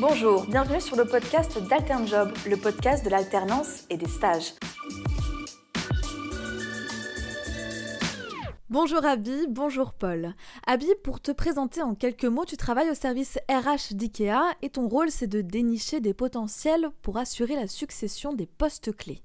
Bonjour, bienvenue sur le podcast d'Alternjob, le podcast de l'alternance et des stages. Bonjour Abi, bonjour Paul. Abi, pour te présenter en quelques mots, tu travailles au service RH d'IKEA et ton rôle c'est de dénicher des potentiels pour assurer la succession des postes clés.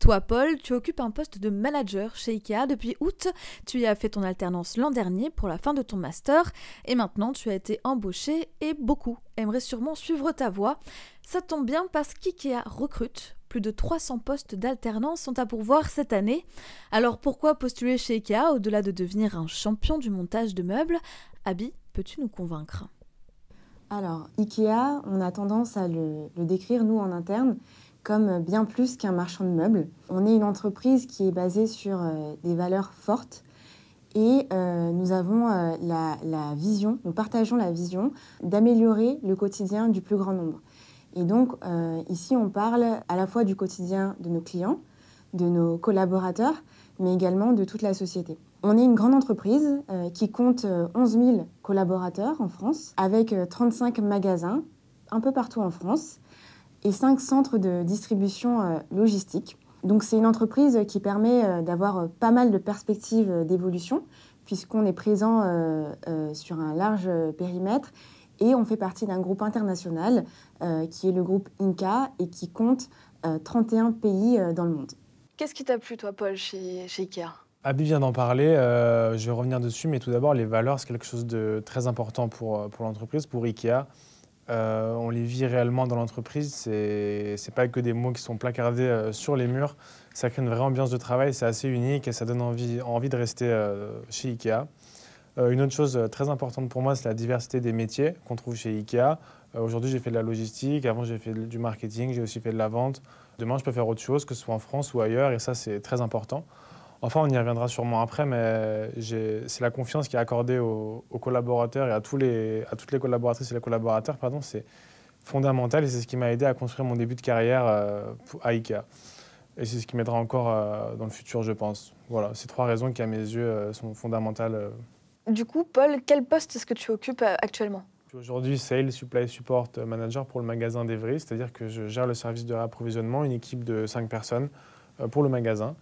Toi Paul, tu occupes un poste de manager chez IKEA depuis août, tu y as fait ton alternance l'an dernier pour la fin de ton master et maintenant tu as été embauché et beaucoup aimeraient sûrement suivre ta voie. Ça tombe bien parce qu'IKEA recrute. Plus de 300 postes d'alternance sont à pourvoir cette année. Alors pourquoi postuler chez IKEA au-delà de devenir un champion du montage de meubles? Abi, peux-tu nous convaincre? Alors, IKEA, on a tendance à le décrire, nous, en interne, comme bien plus qu'un marchand de meubles. On est une entreprise qui est basée sur des valeurs fortes et nous avons la vision, nous partageons la vision d'améliorer le quotidien du plus grand nombre. Et donc, ici, on parle à la fois du quotidien de nos clients, de nos collaborateurs, mais également de toute la société. On est une grande entreprise qui compte 11 000 collaborateurs en France, avec 35 magasins un peu partout en France et 5 centres de distribution logistique. Donc, c'est une entreprise qui permet d'avoir pas mal de perspectives d'évolution, puisqu'on est présent sur un large périmètre. Et on fait partie d'un groupe international qui est le groupe INCA et qui compte 31 pays dans le monde. Qu'est-ce qui t'a plu, toi, Paul, chez IKEA? Abi vient d'en parler, je vais revenir dessus, mais tout d'abord, les valeurs, c'est quelque chose de très important pour l'entreprise, pour IKEA. On les vit réellement dans l'entreprise, c'est pas que des mots qui sont placardés sur les murs. Ça crée une vraie ambiance de travail, c'est assez unique et ça donne envie de rester chez IKEA. Une autre chose très importante pour moi, c'est la diversité des métiers qu'on trouve chez IKEA. Aujourd'hui, j'ai fait de la logistique, avant j'ai fait du marketing, j'ai aussi fait de la vente. Demain, je peux faire autre chose, que ce soit en France ou ailleurs, et ça, c'est très important. Enfin, on y reviendra sûrement après, mais c'est la confiance qui est accordée aux collaborateurs et à toutes les collaboratrices et les collaborateurs. C'est fondamental et c'est ce qui m'a aidé à construire mon début de carrière à IKEA. Et c'est ce qui m'aidera encore dans le futur, je pense. Voilà, ces trois raisons qui, à mes yeux, sont fondamentales. Du coup, Paul, quel poste est-ce que tu occupes actuellement? Aujourd'hui, Sales, Supply Support Manager pour le magasin d'Evry, c'est-à-dire que je gère le service de réapprovisionnement, une équipe de 5 personnes pour le magasin.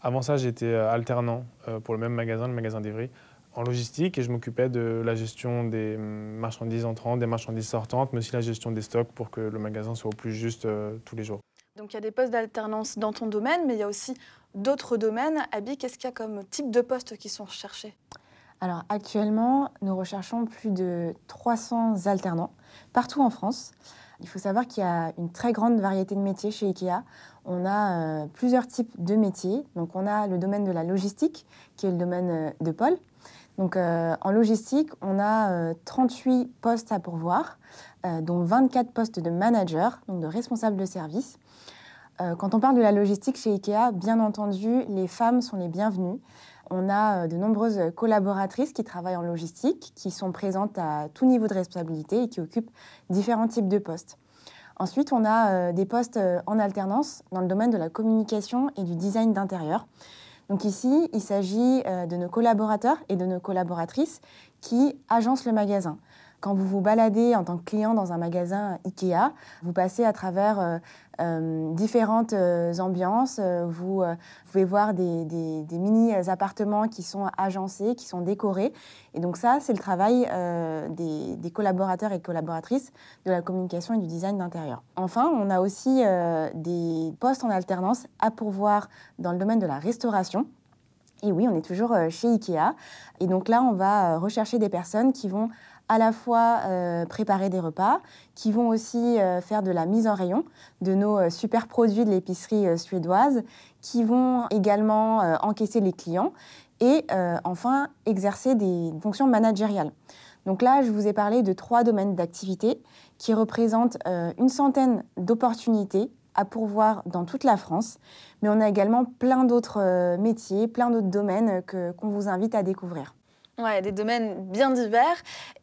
Avant ça, j'étais alternant pour le même magasin, le magasin d'Evry, en logistique, et je m'occupais de la gestion des marchandises entrantes, des marchandises sortantes, mais aussi la gestion des stocks pour que le magasin soit au plus juste tous les jours. Donc, il y a des postes d'alternance dans ton domaine, mais il y a aussi d'autres domaines. Abi, qu'est-ce qu'il y a comme type de postes qui sont recherchés? Alors actuellement, nous recherchons plus de 300 alternants partout en France. Il faut savoir qu'il y a une très grande variété de métiers chez IKEA. On a plusieurs types de métiers. Donc on a le domaine de la logistique, qui est le domaine de Paul. Donc en logistique, on a 38 postes à pourvoir, dont 24 postes de manager, donc de responsable de service. Quand on parle de la logistique chez IKEA, bien entendu, les femmes sont les bienvenues. On a de nombreuses collaboratrices qui travaillent en logistique, qui sont présentes à tout niveau de responsabilité et qui occupent différents types de postes. Ensuite, on a des postes en alternance dans le domaine de la communication et du design d'intérieur. Donc ici, il s'agit de nos collaborateurs et de nos collaboratrices qui agencent le magasin. Quand vous vous baladez en tant que client dans un magasin IKEA, vous passez à travers différentes ambiances. Vous pouvez voir des mini-appartements qui sont agencés, qui sont décorés. Et donc ça, c'est le travail des collaborateurs et collaboratrices de la communication et du design d'intérieur. Enfin, on a aussi des postes en alternance à pourvoir dans le domaine de la restauration. Et oui, on est toujours chez IKEA. Et donc là, on va rechercher des personnes qui vont à la fois préparer des repas, qui vont aussi faire de la mise en rayon de nos super produits de l'épicerie suédoise, qui vont également encaisser les clients et enfin exercer des fonctions managériales. Donc là, je vous ai parlé de 3 domaines d'activité qui représentent une centaine d'opportunités à pourvoir dans toute la France, mais on a également plein d'autres métiers, plein d'autres domaines qu'on vous invite à découvrir. Ouais, des domaines bien divers.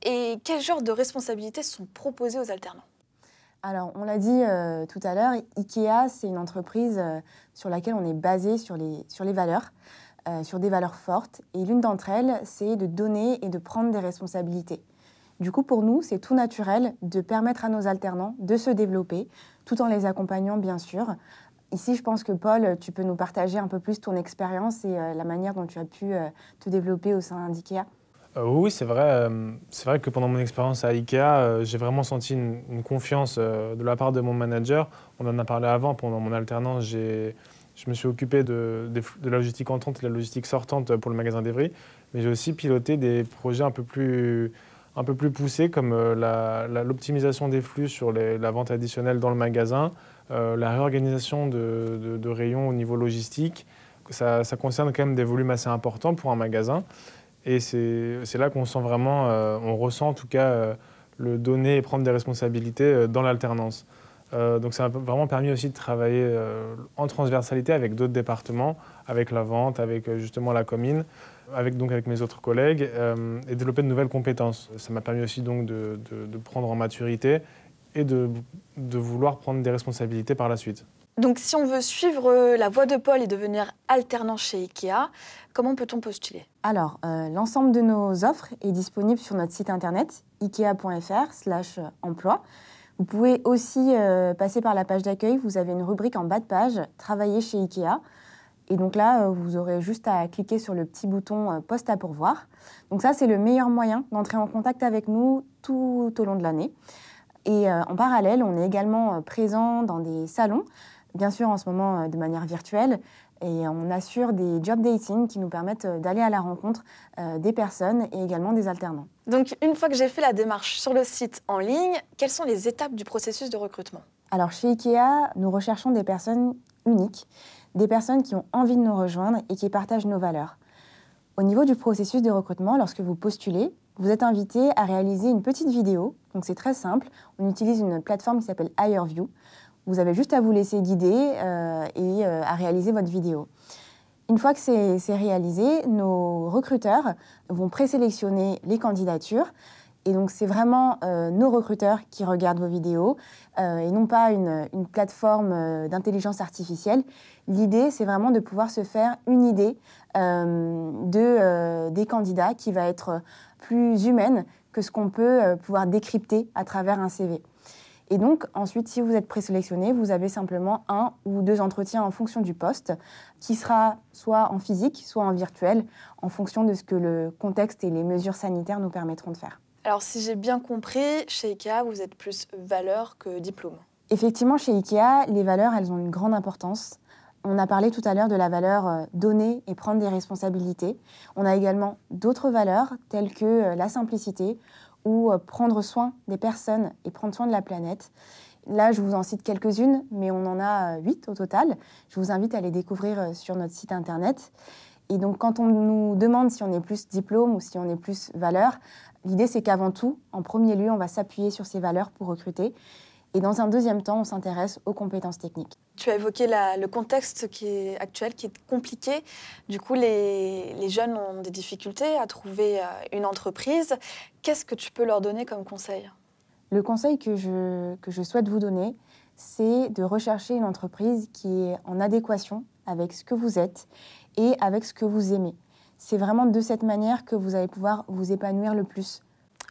Et quel genre de responsabilités sont proposées aux alternants? Alors, on l'a dit tout à l'heure, IKEA, c'est une entreprise sur laquelle on est basé sur les valeurs, sur des valeurs fortes. Et l'une d'entre elles, c'est de donner et de prendre des responsabilités. Du coup, pour nous, c'est tout naturel de permettre à nos alternants de se développer, tout en les accompagnant, bien sûr. Ici, je pense que Paul, tu peux nous partager un peu plus ton expérience et la manière dont tu as pu te développer au sein d'IKEA. Oui, c'est vrai. C'est vrai que pendant mon expérience à IKEA, j'ai vraiment senti une confiance de la part de mon manager. On en a parlé avant, pendant mon alternance, je me suis occupé de la logistique entrante et de la logistique sortante pour le magasin d'Evry. Mais j'ai aussi piloté des projets un peu plus poussés, comme l'optimisation des flux sur la vente additionnelle dans le magasin, la réorganisation de rayons au niveau logistique. Ça concerne quand même des volumes assez importants pour un magasin. Et c'est là qu'on sent vraiment, on ressent en tout cas le donner et prendre des responsabilités dans l'alternance. Donc ça m'a vraiment permis aussi de travailler en transversalité avec d'autres départements, avec la vente, avec justement la commune, avec mes autres collègues et développer de nouvelles compétences. Ça m'a permis aussi donc de prendre en maturité et de vouloir prendre des responsabilités par la suite. Donc si on veut suivre la voie de Paul et devenir alternant chez IKEA, comment peut-on postuler ? Alors, l'ensemble de nos offres est disponible sur notre site internet ikea.fr/emploi. Vous pouvez aussi passer par la page d'accueil. Vous avez une rubrique en bas de page « Travailler chez IKEA ». Et donc là, vous aurez juste à cliquer sur le petit bouton « Poste à pourvoir ». Donc ça, c'est le meilleur moyen d'entrer en contact avec nous tout au long de l'année. Et en parallèle, on est également présent dans des salons, bien sûr en ce moment de manière virtuelle. Et on assure des job dating qui nous permettent d'aller à la rencontre des personnes et également des alternants. Donc, une fois que j'ai fait la démarche sur le site en ligne, quelles sont les étapes du processus de recrutement ? Alors, chez IKEA, nous recherchons des personnes uniques, des personnes qui ont envie de nous rejoindre et qui partagent nos valeurs. Au niveau du processus de recrutement, lorsque vous postulez, vous êtes invité à réaliser une petite vidéo. Donc, c'est très simple. On utilise une plateforme qui s'appelle HireVue. Vous avez juste à vous laisser guider et à réaliser votre vidéo. Une fois que c'est réalisé, nos recruteurs vont présélectionner les candidatures. Et donc, c'est vraiment nos recruteurs qui regardent vos vidéos et non pas une plateforme d'intelligence artificielle. L'idée, c'est vraiment de pouvoir se faire une idée des candidats qui va être plus humaine que ce qu'on peut pouvoir décrypter à travers un CV. Et donc, ensuite, si vous êtes présélectionné, vous avez simplement 1 ou 2 entretiens en fonction du poste, qui sera soit en physique, soit en virtuel, en fonction de ce que le contexte et les mesures sanitaires nous permettront de faire. Alors, si j'ai bien compris, chez IKEA, vous êtes plus valeur que diplôme. Effectivement, chez IKEA, les valeurs, elles ont une grande importance. On a parlé tout à l'heure de la valeur donner et prendre des responsabilités. On a également d'autres valeurs, telles que la simplicité, ou prendre soin des personnes et prendre soin de la planète. Là, je vous en cite quelques-unes, mais on en a 8 au total. Je vous invite à les découvrir sur notre site internet. Et donc, quand on nous demande si on est plus diplôme ou si on est plus valeur, l'idée, c'est qu'avant tout, en premier lieu, on va s'appuyer sur ces valeurs pour recruter. Et dans un deuxième temps, on s'intéresse aux compétences techniques. Tu as évoqué le contexte qui est compliqué. Du coup, les jeunes ont des difficultés à trouver une entreprise. Qu'est-ce que tu peux leur donner comme conseil ? Le conseil que je souhaite vous donner, c'est de rechercher une entreprise qui est en adéquation avec ce que vous êtes et avec ce que vous aimez. C'est vraiment de cette manière que vous allez pouvoir vous épanouir le plus.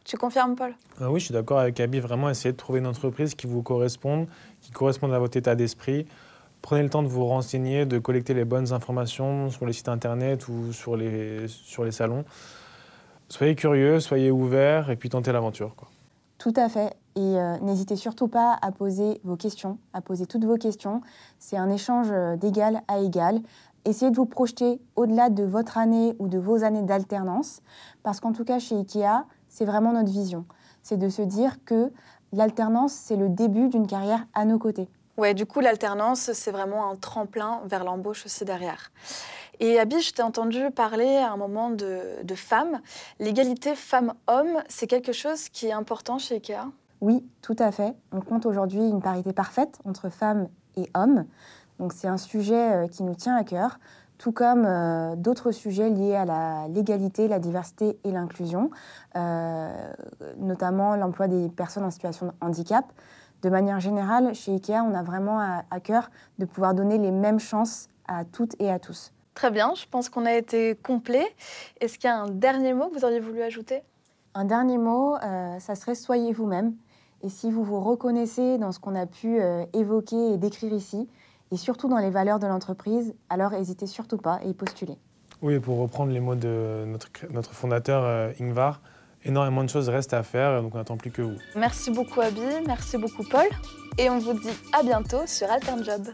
Tu confirmes, Paul ? Oui, je suis d'accord avec Abby. Vraiment, essayez de trouver une entreprise qui vous corresponde, qui corresponde à votre état d'esprit. Prenez le temps de vous renseigner, de collecter les bonnes informations sur les sites internet ou sur les salons. Soyez curieux, soyez ouverts et puis tentez l'aventure, quoi. Tout à fait. Et n'hésitez surtout pas à poser vos questions, à poser toutes vos questions. C'est un échange d'égal à égal. Essayez de vous projeter au-delà de votre année ou de vos années d'alternance, parce qu'en tout cas, chez IKEA, c'est vraiment notre vision. C'est de se dire que l'alternance, c'est le début d'une carrière à nos côtés. Ouais, du coup, l'alternance, c'est vraiment un tremplin vers l'embauche aussi derrière. Et Abby, je t'ai entendu parler à un moment de femmes. L'égalité femmes-hommes, c'est quelque chose qui est important chez IKEA ? Oui, tout à fait. On compte aujourd'hui une parité parfaite entre femmes et hommes. Donc, c'est un sujet qui nous tient à cœur, tout comme d'autres sujets liés à l'égalité, la diversité et l'inclusion, notamment l'emploi des personnes en situation de handicap. De manière générale, chez IKEA, on a vraiment à cœur de pouvoir donner les mêmes chances à toutes et à tous. Très bien, je pense qu'on a été complet. Est-ce qu'il y a un dernier mot que vous auriez voulu ajouter ? Un dernier mot, ça serait soyez vous-même. Et si vous vous reconnaissez dans ce qu'on a pu évoquer et décrire ici, et surtout dans les valeurs de l'entreprise, alors n'hésitez surtout pas et postulez. Oui, et pour reprendre les mots de notre fondateur Ingvar, énormément de choses restent à faire, donc on n'attend plus que vous. Merci beaucoup Abi, merci beaucoup Paul, et on vous dit à bientôt sur Alternjob.